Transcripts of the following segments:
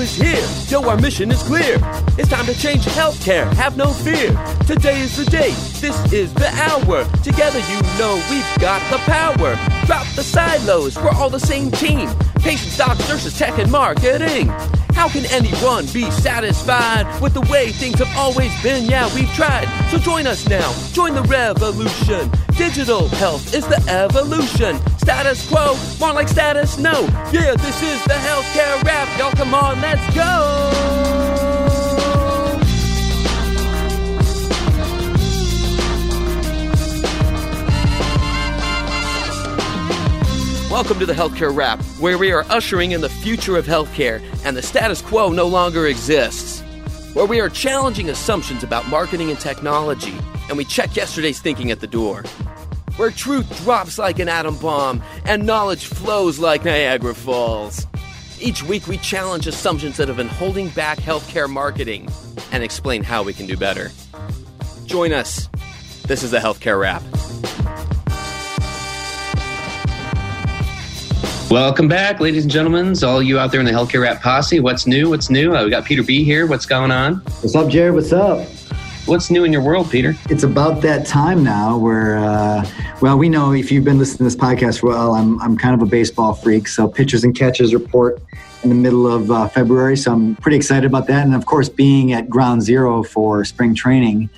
is here. Yo, our mission is clear. It's time to change healthcare. Have no fear. Today is the day. This is the hour. Together, you know we've got the power. Drop the silos. We're all the same team. Patients, docs, nurses, tech, and marketing. How can anyone be satisfied with the way things have always been? Yeah, we've tried. So join us now. Join the revolution. Digital health is the evolution. Status quo, more like status no. Yeah, this is the healthcare rap. Y'all come on, let's go. Welcome to the healthcare rap, where we are ushering in the future of healthcare and the status quo no longer exists. Where we are challenging assumptions about marketing and technology, and we check yesterday's thinking at the door. Where truth drops like an atom bomb and knowledge flows like Niagara Falls. Each week, we challenge assumptions that have been holding back healthcare marketing and explain how we can do better. Join us. This is the Healthcare Wrap. Welcome back, ladies and gentlemen. All you out there in the Healthcare Wrap posse, what's new? What's new? We got Peter B here. What's going on? What's up, Jared? What's up? What's new in your world, Peter? It's about that time now where, well, we know if you've been listening to this podcast, well, I'm kind of a baseball freak. So pitchers and catchers report in the middle of February. So I'm pretty excited about that. And of course, being at ground zero for spring training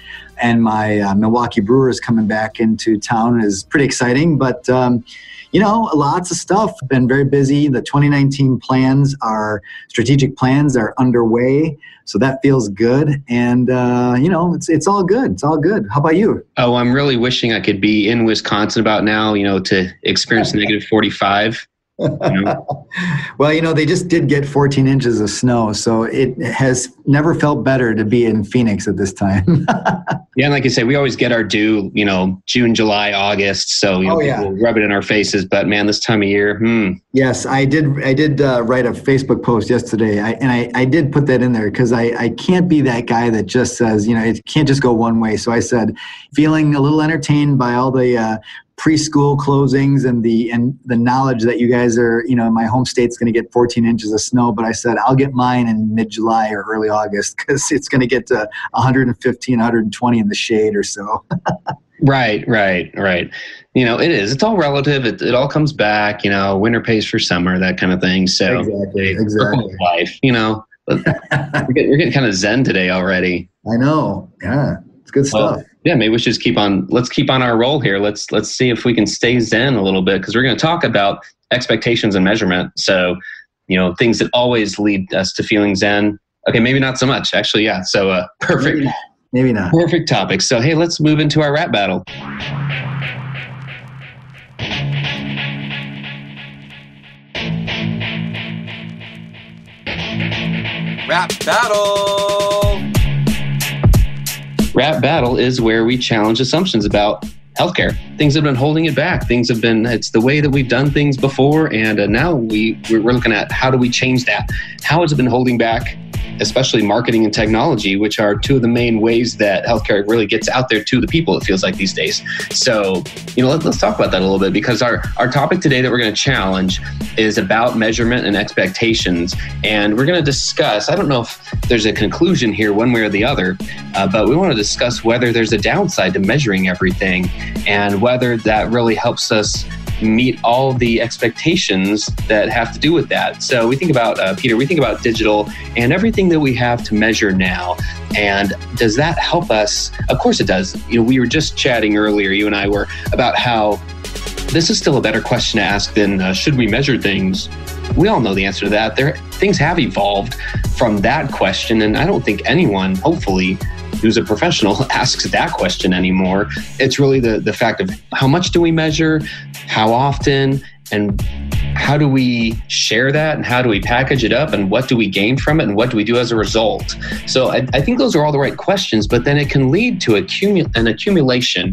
and my Milwaukee Brewers coming back into town is pretty exciting. But, you know, lots of stuff. Been very busy. The 2019 plans are strategic plans are underway. So that feels good. And, you know, it's all good. It's all good. How about you? Oh, I'm really wishing I could be in Wisconsin about now, you know, to experience negative 45. You know? Well, you know, they just did get 14 inches of snow. So it has never felt better to be in Phoenix at this time. Yeah. And like you say, we always get our due, you know, June, July, August. So, you know, people rub it in our faces. But man, this time of year. Yes, I did write a Facebook post yesterday. I did put that in there because I can't be that guy that just says, you know, it can't just go one way. So I said, feeling a little entertained by all the preschool closings and the knowledge that you guys are, you know, my home state's going to get 14 inches of snow, but I said I'll get mine in mid-July or early August because it's going to get to 115, 120 in the shade or so. Right. You know, it is. It's all relative. It all comes back, you know, winter pays for summer, that kind of thing. So exactly. Life, you know, we're getting kind of zen today already. I know. Yeah. It's good stuff. Well, yeah, maybe we should just keep on our roll here. Let's see if we can stay zen a little bit because we're going to talk about expectations and measurement. So, you know, things that always lead us to feeling zen. Okay, maybe not so much, actually, yeah. So perfect. Maybe not. Perfect topic. So, hey, let's move into our rap battle. Rap battle! Rap battle is where we challenge assumptions about healthcare. Things have been holding it back. It's the way that we've done things before. And now we're looking at how do we change that? How has it been holding back, especially marketing and technology, which are two of the main ways that healthcare really gets out there to the people, it feels like these days. So, you know, let's talk about that a little bit because our topic today that we're going to challenge is about measurement and expectations. And we're going to discuss, I don't know if there's a conclusion here one way or the other, but we want to discuss whether there's a downside to measuring everything and whether that really helps us meet all the expectations that have to do with that. So we think about, Peter, we think about digital and everything that we have to measure now. And does that help us? Of course it does. You know, we were just chatting earlier, you and I were, about how this is still a better question to ask than should we measure things? We all know the answer to that. Things have evolved from that question. And I don't think anyone, hopefully, who's a professional asks that question anymore. It's really the fact of how much do we measure, how often, and how do we share that and how do we package it up and what do we gain from it and what do we do as a result? So I think those are all the right questions, but then it can lead to an accumulation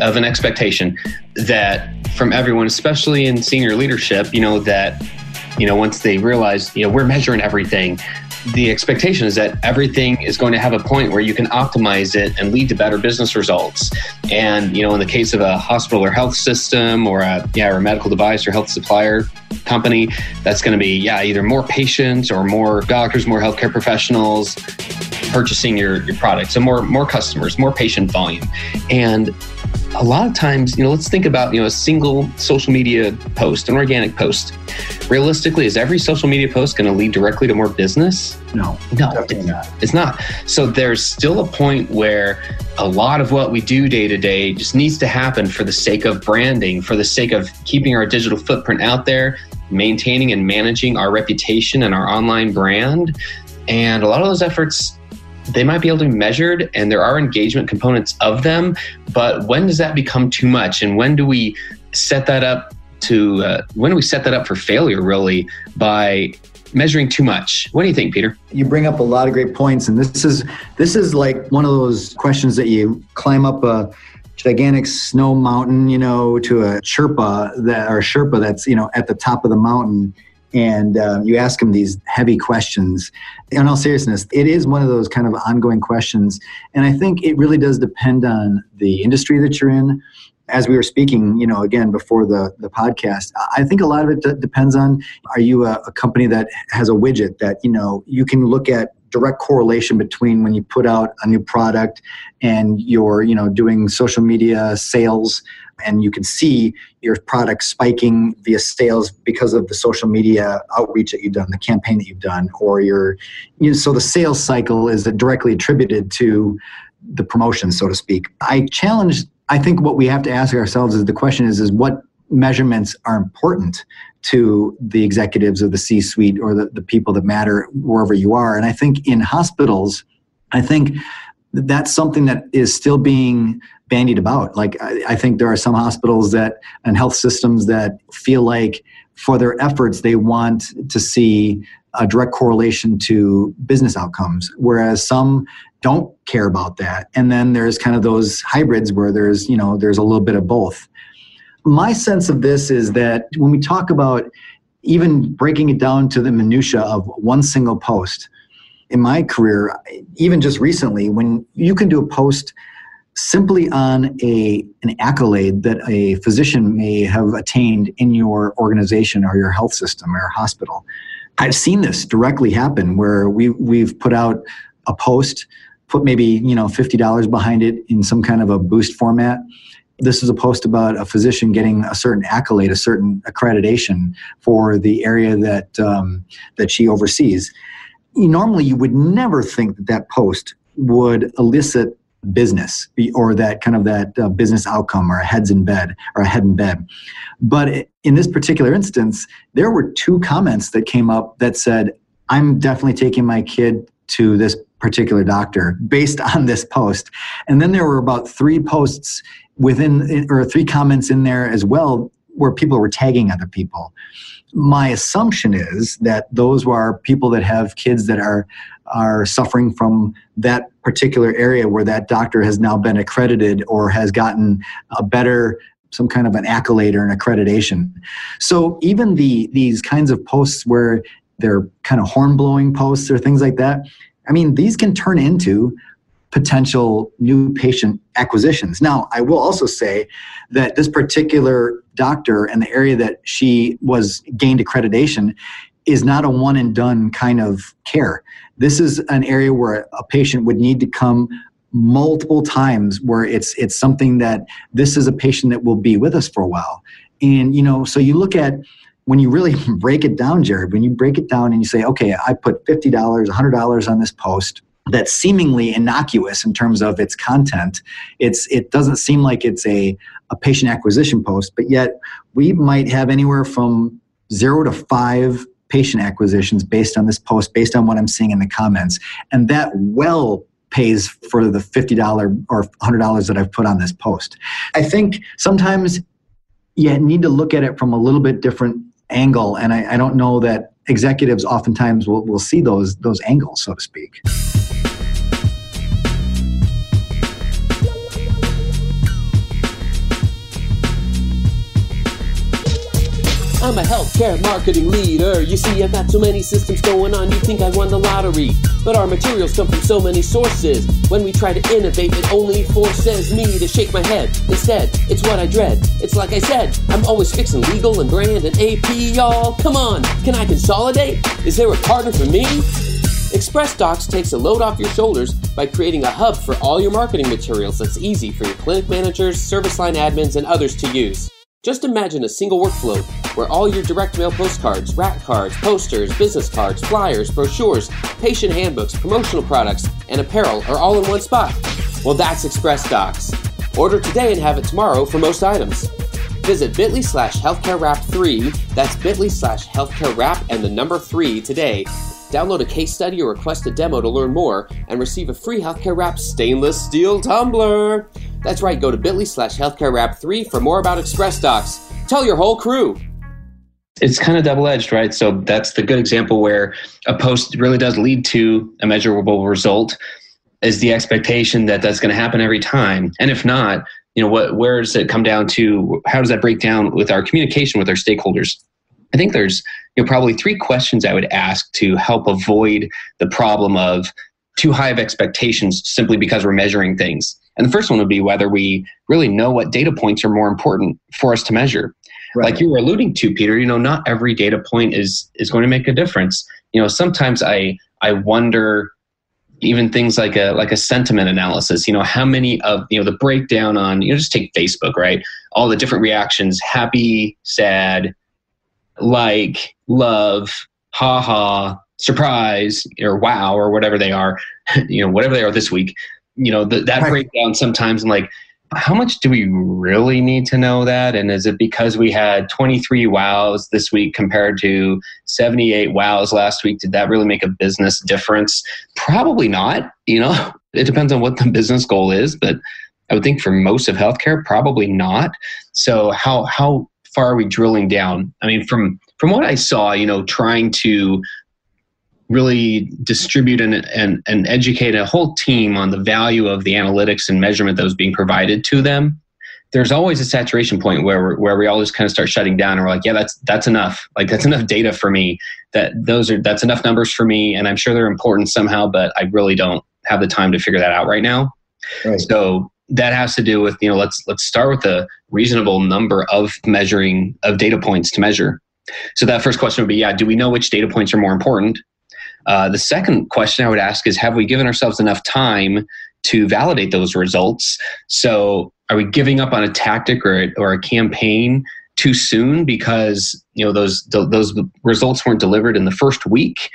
of an expectation that from everyone, especially in senior leadership, you know, that, you know, once they realize, you know, we're measuring everything, the expectation is that everything is going to have a point where you can optimize it and lead to better business results. And, you know, in the case of a hospital or health system or a medical device or health supplier, company that's going to be, either more patients or more doctors, more healthcare professionals purchasing your product. So more customers, more patient volume. And a lot of times, let's think about, a single social media post, an organic post. Realistically, is every social media post going to lead directly to more business? No, definitely not. It's not. So there's still a point where a lot of what we do day to day just needs to happen for the sake of branding, for the sake of keeping our digital footprint out there, maintaining and managing our reputation and our online brand. And a lot of those efforts, they might be able to be measured, and there are engagement components of them, but when does that become too much? And when do we set that up for failure, really, by measuring too much? What do you think, Peter? You bring up a lot of great points, and this is like one of those questions that you climb up a gigantic snow mountain, to a Sherpa that's, at the top of the mountain. And you ask them these heavy questions. In all seriousness, it is one of those kind of ongoing questions. And I think it really does depend on the industry that you're in. As we were speaking, again, before the podcast, I think a lot of it depends on, are you a company that has a widget that, you can look at direct correlation between when you put out a new product and you're, doing social media sales, and you can see your product spiking via sales because of the social media outreach that you've done, the campaign that you've done, or so the sales cycle is directly attributed to the promotion, so to speak. I think what we have to ask ourselves is, the question is what measurements are important to the executives of the C-suite or the people that matter wherever you are. And I think in hospitals, that's something that is still being bandied about. Like, I think there are some hospitals and health systems that feel like for their efforts, they want to see a direct correlation to business outcomes, whereas some don't care about that. And then there's kind of those hybrids where there's, there's a little bit of both. My sense of this is that when we talk about even breaking it down to the minutia of one single post, in my career, even just recently, when you can do a post simply on an accolade that a physician may have attained in your organization or your health system or hospital, I've seen this directly happen where we've put out a post, put maybe $50 behind it in some kind of a boost format. This is a post about a physician getting a certain accolade, a certain accreditation for the area that she oversees. Normally, you would never think that post would elicit business or that business outcome or a head in bed. But in this particular instance, there were two comments that came up that said, "I'm definitely taking my kid to this particular doctor based on this post." And then there were about three posts three comments in there as well where people were tagging other people. My assumption is that those are people that have kids that are suffering from that particular area where that doctor has now been accredited or has gotten some kind of an accolade or an accreditation. So even these kinds of posts where they're kind of horn-blowing posts or things like that, these can turn into potential new patient acquisitions. Now, I will also say that this particular doctor and the area that she was gained accreditation is not a one and done kind of care. This is an area where a patient would need to come multiple times, where it's something that this is a patient that will be with us for a while. And, so you look at, when you really break it down, Jared, when you break it down and you say, okay, I put $50, $100 on this post that's seemingly innocuous in terms of its content. It doesn't seem like it's a patient acquisition post, but yet we might have anywhere from 0 to 5 patient acquisitions based on this post, based on what I'm seeing in the comments. And that pays for the $50 or $100 that I've put on this post. I think sometimes you need to look at it from a little bit different angle. And I don't know that executives oftentimes will see those angles, so to speak. I'm a healthcare marketing leader. You see, I've got so many systems going on, you think I won the lottery. But our materials come from so many sources. When we try to innovate, it only forces me to shake my head. Instead, it's what I dread. It's like I said, I'm always fixing legal and brand and AP, y'all. Come on, can I consolidate? Is there a partner for me? Express Docs takes a load off your shoulders by creating a hub for all your marketing materials that's easy for your clinic managers, service line admins, and others to use. Just imagine a single workflow where all your direct mail postcards, rat cards, posters, business cards, flyers, brochures, patient handbooks, promotional products, and apparel are all in one spot. Well, that's Express Docs. Order today and have it tomorrow for most items. Visit bit.ly/healthcarewrap3, that's bit.ly/healthcarewrap and the number 3 today. Download a case study or request a demo to learn more and receive a free Healthcare Wrap stainless steel tumbler. That's right, go to bit.ly/healthcarewrap3 for more about Express Docs. Tell your whole crew. It's kind of double-edged, right? So that's the good example where a post really does lead to a measurable result. Is the expectation that that's going to happen every time? And if not, you know, where does it come down to? How does that break down with our communication with our stakeholders? I think there's probably 3 questions I would ask to help avoid the problem of too high of expectations simply because we're measuring things. And the first one would be whether we really know what data points are more important for us to measure. Right. Like you were alluding to, Peter, not every data point is going to make a difference. Sometimes I wonder even things like a sentiment analysis, how many of, the breakdown on, just take Facebook, right? All the different reactions, happy, sad, like, love, haha, surprise, or wow, or whatever they are, whatever they are this week, that right. Breakdown sometimes, I'm like, how much do we really need to know that? And is it because we had 23 wows this week compared to 78 wows last week? Did that really make a business difference? Probably not. It depends on what the business goal is, but I would think for most of healthcare, probably not. So how far are we drilling down? I mean, from what I saw, trying to really distribute and educate a whole team on the value of the analytics and measurement that was being provided to them, there's always a saturation point where we all just kind of start shutting down and we're like, yeah, that's enough. Like, that's enough data for me. That's enough numbers for me. And I'm sure they're important somehow, but I really don't have the time to figure that out right now. Right. So that has to do with, let's start with a reasonable number of data points to measure. So that first question would be, do we know which data points are more important? The second question I would ask is, have we given ourselves enough time to validate those results? So are we giving up on a tactic or a campaign too soon because those results weren't delivered in the first week?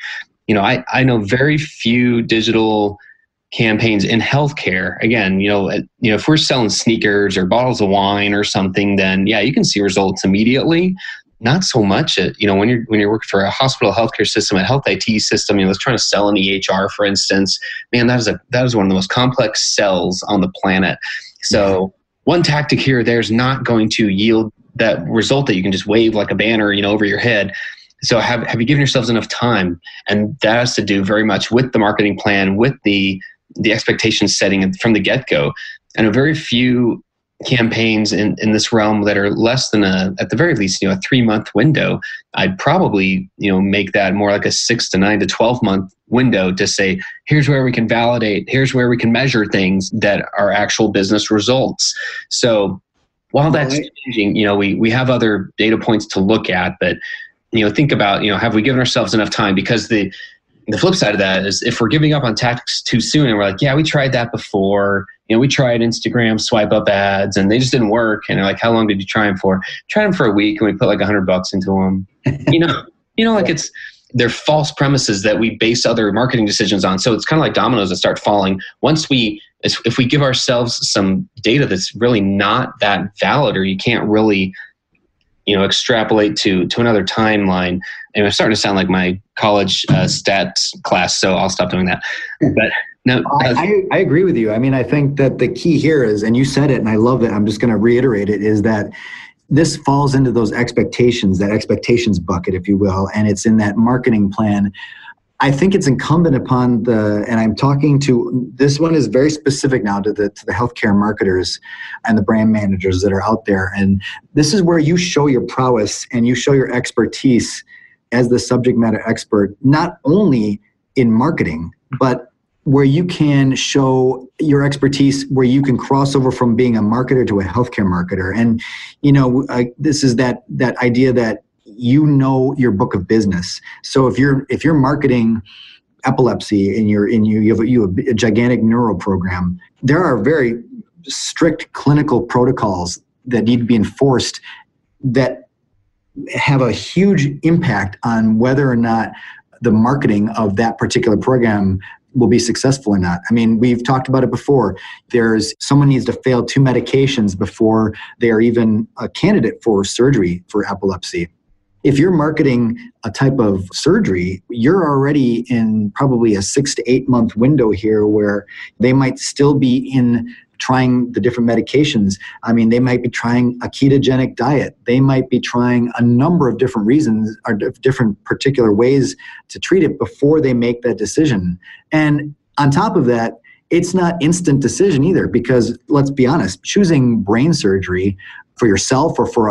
I know very few digital campaigns in healthcare. Again, if we're selling sneakers or bottles of wine or something, then yeah, you can see results immediately. Not so much at, when you're working for a hospital healthcare system, a health IT system, that's trying to sell an EHR, for instance, man, that is one of the most complex sells on the planet. So one tactic here or there is not going to yield that result that you can just wave like a banner, over your head. So have you given yourselves enough time? And that has to do very much with the marketing plan, with the expectation setting from the get-go. And a very few campaigns in this realm that are less than at the very least, a 3-month window. I'd probably, make that more like a 6 to 9 to 12-month window to say, here's where we can validate, here's where we can measure things that are actual business results. So while that's changing, we have other data points to look at, but, think about, have we given ourselves enough time? Because the flip side of that is if we're giving up on tactics too soon and we're like, yeah, we tried that before, we tried Instagram swipe up ads and they just didn't work. And they're like, how long did you try them for? Tried them for a week and we put like $100 into them. They're false premises that we base other marketing decisions on. So it's kind of like dominoes that start falling. Once if we give ourselves some data that's really not that valid, or you can't really extrapolate to another timeline. And I'm starting to sound like my college stats class, so I'll stop doing that. But no, I agree with you. I mean, I think that the key here is, and you said it, and I love it. I'm just going to reiterate it: is that this falls into those expectations, that expectations bucket, if you will, and it's in that marketing plan. I think it's incumbent upon the, and I'm talking to, this one is very specific now to the healthcare marketers and the brand managers that are out there. And this is where you show your prowess and you show your expertise as the subject matter expert, not only in marketing, but where you can show your expertise, where you can cross over from being a marketer to a healthcare marketer. And, you know, this is that idea that you know your book of business. So if you're marketing epilepsy and you have a gigantic neuro program, there are very strict clinical protocols that need to be enforced that have a huge impact on whether or not the marketing of that particular program will be successful or not. I mean, we've talked about it before. Someone needs to fail 2 medications before they are even a candidate for surgery for epilepsy. If you're marketing a type of surgery, you're already in probably a 6 to 8 month window here where they might still be in trying the different medications. I mean, they might be trying a ketogenic diet. They might be trying a number of different reasons or different particular ways to treat it before they make that decision. And on top of that, it's not instant decision either, because let's be honest, choosing brain surgery for yourself or for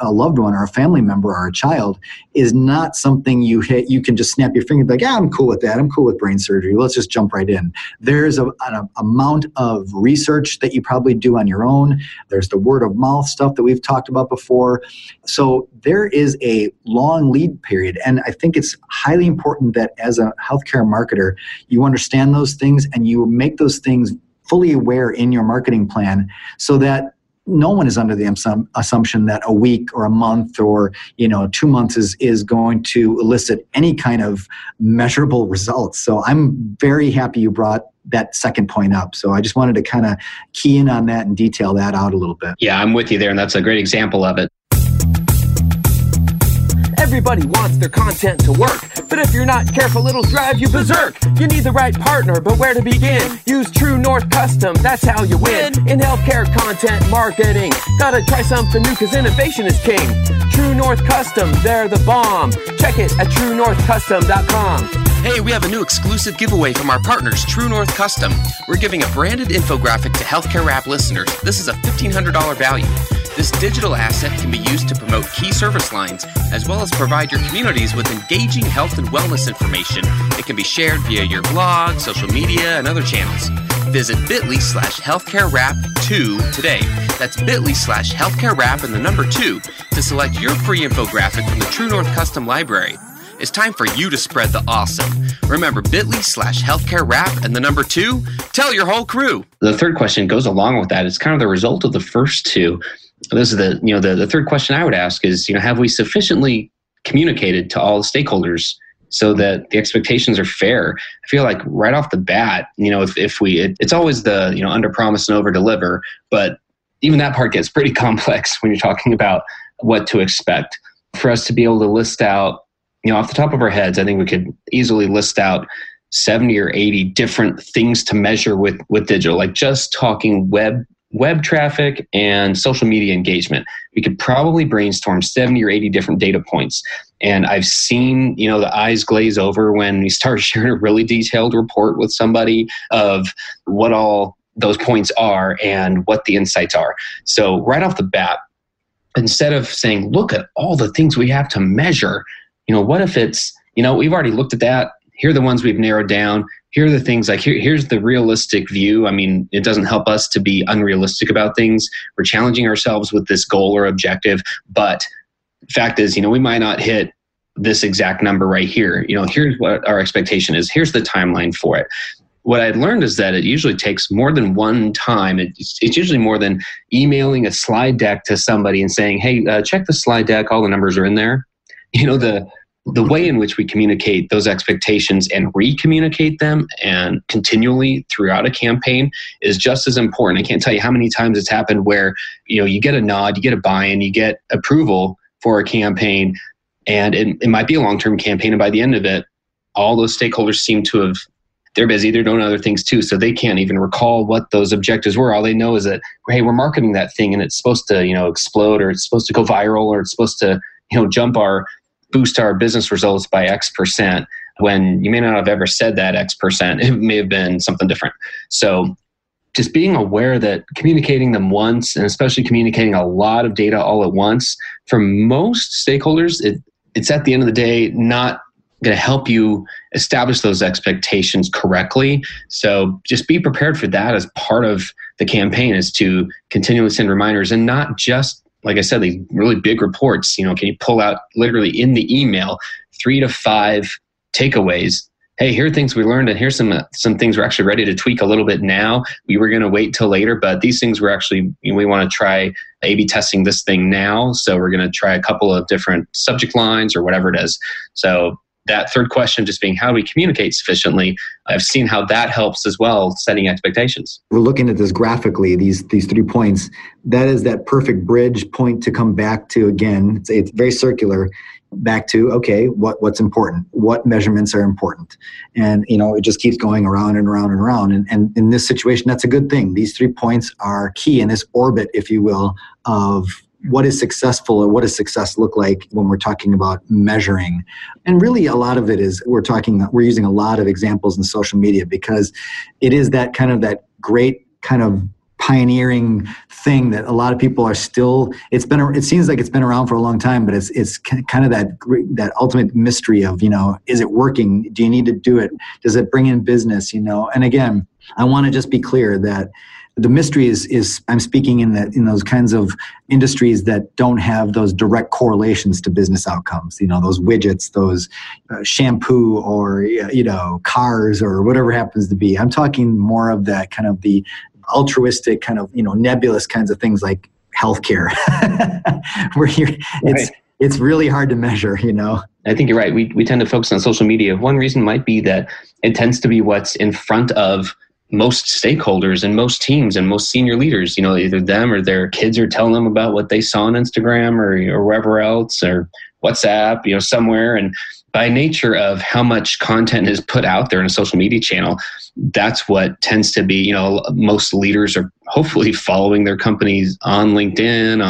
a loved one or a family member or a child is not something you can just snap your finger and be like, yeah, I'm cool with that. I'm cool with brain surgery. Let's just jump right in. There's an amount of research that you probably do on your own. There's the word of mouth stuff that we've talked about before. So there is a long lead period. And I think it's highly important that as a healthcare marketer, you understand those things and you make those things fully aware in your marketing plan so that no one is under the assumption that a week or a month or 2 months is going to elicit any kind of measurable results. So I'm very happy you brought that second point up. So I just wanted to kind of key in on that and detail that out a little bit. Yeah, I'm with you there, and that's a great example of it. Everybody wants their content to work, but if you're not careful, it'll drive you berserk. You need the right partner, but where to begin? Use True North Custom, that's how you win. In healthcare content marketing, gotta try something new, cause innovation is king. True North Custom, they're the bomb. Check it at truenorthcustom.com. Hey, we have a new exclusive giveaway from our partners, True North Custom. We're giving a branded infographic to Healthcare Wrap listeners. This is a $1,500 value. This digital asset can be used to promote key service lines, as well as provide your communities with engaging health and wellness information that can be shared via your blog, social media, and other channels. Visit bit.ly/healthcarewrap2 today. That's bit.ly/healthcarewrap2 to select your free infographic from the True North Custom Library. It's time for you to spread the awesome. Remember, bit.ly/healthcarewrap 2. Tell your whole crew. The third question goes along with that. It's kind of the result of the first two. This is the third question I would ask is, have we sufficiently communicated to all the stakeholders so that the expectations are fair? I feel like right off the bat, it's always the, under promise and over deliver, but even that part gets pretty complex when you're talking about what to expect. For us to be able to list out, off the top of our heads, I think we could easily list out 70 or 80 different things to measure with digital, like just talking web traffic and social media engagement. We could probably brainstorm 70 or 80 different data points. And I've seen, the eyes glaze over when we start sharing a really detailed report with somebody of what all those points are and what the insights are. So right off the bat, instead of saying, look at all the things we have to measure, what if it's, we've already looked at that. Here are the ones we've narrowed down. Here are the things like here's the realistic view. I mean, it doesn't help us to be unrealistic about things. We're challenging ourselves with this goal or objective. But fact is, we might not hit this exact number right here. Here's what our expectation is. Here's the timeline for it. What I'd learned is that it usually takes more than one time. It's usually more than emailing a slide deck to somebody and saying, hey, check the slide deck. All the numbers are in there. The way in which we communicate those expectations and recommunicate them and continually throughout a campaign is just as important. I can't tell you how many times it's happened where, you get a nod, you get a buy-in, you get approval for a campaign, and it might be a long-term campaign. And by the end of it, all those stakeholders seem to have, they're busy, they're doing other things too. So they can't even recall what those objectives were. All they know is that, hey, we're marketing that thing and it's supposed to, explode, or it's supposed to go viral, or it's supposed to, jump our boost our business results by X%. when you may not have ever said that X%, it may have been something different. So just being aware that communicating them once, and especially communicating a lot of data all at once, for most stakeholders, it's at the end of the day not going to help you establish those expectations correctly. So just be prepared for that as part of the campaign, is to continually send reminders, and not just, like I said, these really big reports. You know, can you pull out literally in the email 3 to 5 takeaways? Hey, here are things we learned, and here's some things we're actually ready to tweak a little bit now. We were going to wait till later, but these things we're actually, we want to try A/B testing this thing now. So we're going to try a couple of different subject lines or whatever it is. So that third question just being, how do we communicate sufficiently? I've seen how that helps as well, setting expectations. We're looking at this graphically, these 3 points. That is that perfect bridge point to come back to again. It's very circular. Back to, okay, what's important? What measurements are important? And, it just keeps going around and around and around. And in this situation, that's a good thing. These 3 points are key in this orbit, if you will, of what is successful, or what does success look like when we're talking about measuring. And really a lot of it is we're using a lot of examples in social media, because it is that great kind of pioneering thing that a lot of people are still, it seems like it's been around for a long time, but it's kind of that ultimate mystery of, is it working? Do you need to do it? Does it bring in business? And again, I want to just be clear that the mystery is I'm speaking in those kinds of industries that don't have those direct correlations to business outcomes. Those widgets, those shampoo, or cars, or whatever happens to be. I'm talking more of that kind of the altruistic kind of nebulous kinds of things like healthcare, where it's really hard to measure. I think you're right. We tend to focus on social media. One reason might be that it tends to be what's in front of most stakeholders and most teams and most senior leaders. Either them or their kids are telling them about what they saw on Instagram or wherever else, or WhatsApp, somewhere. And by nature of how much content is put out there in a social media channel, that's what tends to be, most leaders are hopefully following their companies on LinkedIn,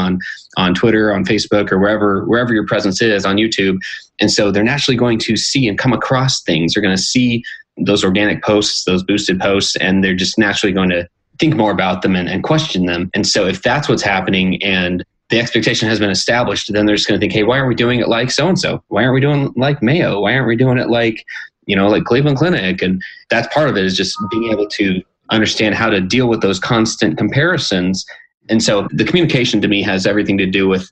on Twitter, on Facebook, or wherever your presence is, on YouTube. And so they're naturally going to see and come across things. They're going to see those organic posts, those boosted posts, and they're just naturally going to think more about them and question them. And so if that's what's happening and the expectation has been established, then they're just going to think, hey, why aren't we doing it like so-and-so? Why aren't we doing it like Mayo? Why aren't we doing it like, like Cleveland Clinic? And that's part of it, is just being able to understand how to deal with those constant comparisons. And so the communication to me has everything to do with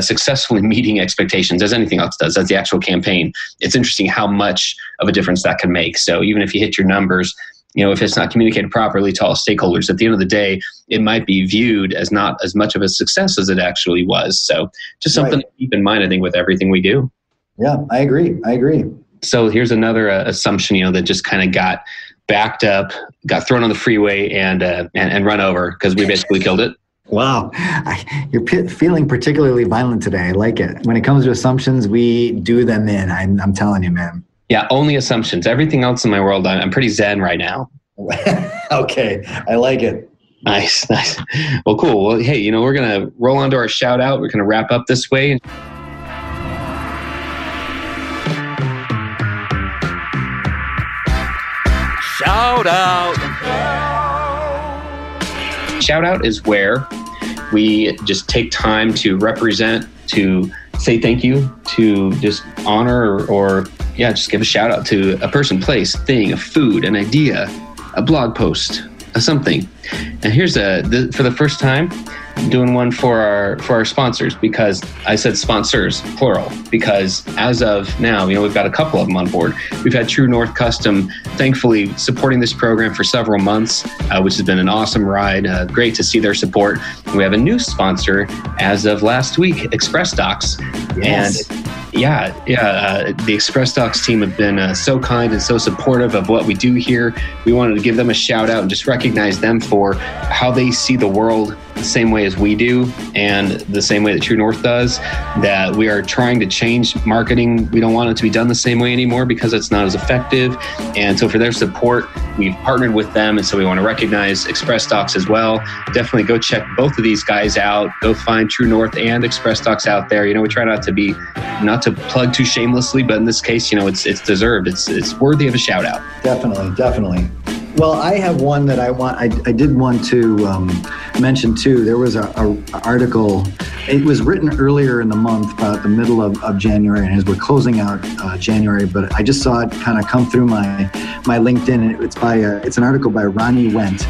successfully meeting expectations, as anything else does. That's the actual campaign. It's interesting how much of a difference that can make. So even if you hit your numbers, if it's not communicated properly to all stakeholders, at the end of the day, it might be viewed as not as much of a success as it actually was. So just something to keep in mind, I think, with everything we do. Yeah, I agree. So here's another assumption, that just kind of got backed up, got thrown on the freeway and run over because we basically killed it. Wow. You're feeling particularly violent today. I like it. When it comes to assumptions, we do them in. I'm telling you, man. Yeah, only assumptions. Everything else in my world, I'm pretty zen right now. Okay, I like it. Nice. Well, cool. Well, hey, we're going to roll onto our shout out. We're going to wrap up this way. Shout out. Shout out is where we just take time to represent, to say thank you, to just honor or just give a shout out to a person, place, thing, a food, an idea, a blog post, a something. And here's for the first time, I'm doing one for our sponsors, because I said sponsors, plural, because as of now, we've got a couple of them on board. We've had True North Custom, thankfully, supporting this program for several months, which has been an awesome ride. Great to see their support. And we have a new sponsor as of last week, Express Docs. Yes. And the Express Docs team have been so kind and so supportive of what we do here. We wanted to give them a shout out and just recognize them for how they see the world the same way as we do, and the same way that True North does, that we are trying to change marketing. We don't want it to be done the same way anymore because it's not as effective. And so for their support, We've partnered with them, and so we want to recognize Express Docs as well. Definitely go check both of these guys out. Go find True North and Express Docs out there. You know, we try not to plug too shamelessly, but in this case, you know, it's deserved. It's worthy of a shout out. Definitely. Well, I have one that I did want to mention too. There was an article. It was written earlier in the month, about the middle of January, and as we're closing out January, but I just saw it kind of come through my LinkedIn, and it's an article by Ronnie Wendt,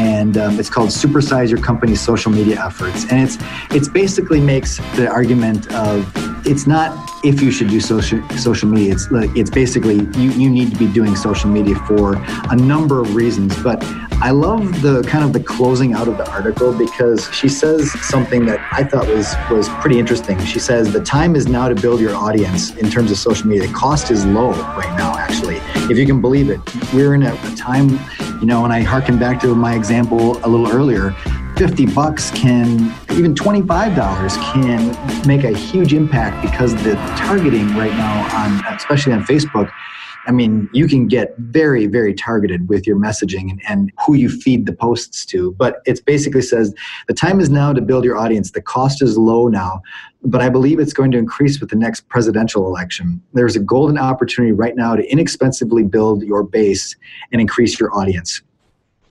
and it's called "Supersize Your Company's Social Media Efforts," and it's basically makes the argument of it's not if you should do social media. It's basically you need to be doing social media for a number of reasons. But I love the closing out of the article, because she says something that I thought was pretty interesting. She says, the time is now to build your audience in terms of social media. The cost is low right now, actually, if you can believe it. We're in a time, you know, and I hearken back to my example a little earlier, $50 can, even $25 can make a huge impact, because the targeting right now, especially on Facebook, I mean, you can get very, very targeted with your messaging and who you feed the posts to. But it basically says, the time is now to build your audience. The cost is low now, but I believe it's going to increase with the next presidential election. There's a golden opportunity right now to inexpensively build your base and increase your audience.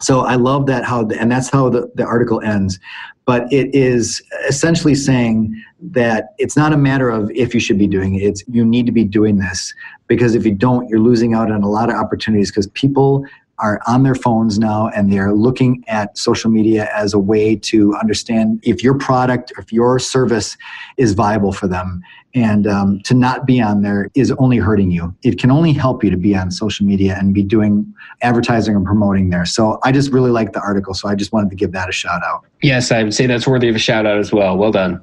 So I love that, and that's how the article ends. But it is essentially saying that it's not a matter of if you should be doing it. It's you need to be doing this, because if you don't, you're losing out on a lot of opportunities, because people are on their phones now and they're looking at social media as a way to understand if your product or if your service is viable for them. And to not be on there is only hurting you. It can only help you to be on social media and be doing advertising and promoting there. So I just really liked the article, so I just wanted to give that a shout out. Yes, I would say that's worthy of a shout out as well. Well done.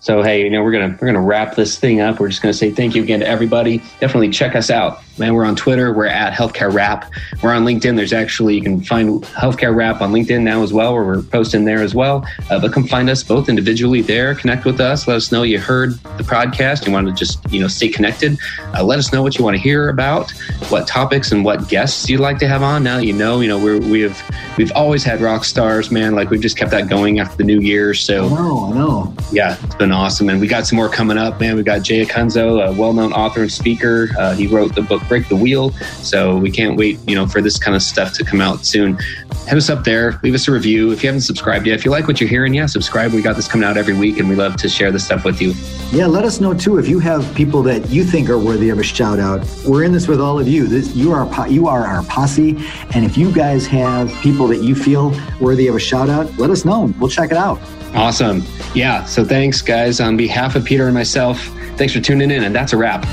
So, hey, you know, we're gonna wrap this thing up. We're just going to say thank you again to everybody. Definitely check us out. Man, we're on Twitter. We're at Healthcare Wrap. We're on LinkedIn. There's actually, you can find Healthcare Wrap on LinkedIn now as well, where we're posting there as well. But come find us both individually there. Connect with us. Let us know you heard the podcast. You want to just, you know, stay connected. Let us know what you want to hear about, what topics and what guests you'd like to have on. Now that you know, we've always had rock stars, man. Like, we've just kept that going after the new year. So, I know. Yeah, it's been awesome, and we got some more coming up, man. We got Jay Acunzo, a well-known author and speaker. He wrote the book Break the Wheel, so we can't wait, you know, for this kind of stuff to come out soon. Hit us up there, leave us a review if you haven't subscribed yet. If you like what you're hearing, subscribe. We got this coming out every week, and we love to share this stuff with you. Let us know too if you have people that you think are worthy of a shout out. We're in this with all of you. You are our posse, and if you guys have people that you feel worthy of a shout out, let us know. We'll check it out. Awesome. So thanks, guys. On behalf of Peter and myself, thanks for tuning in, and that's a wrap.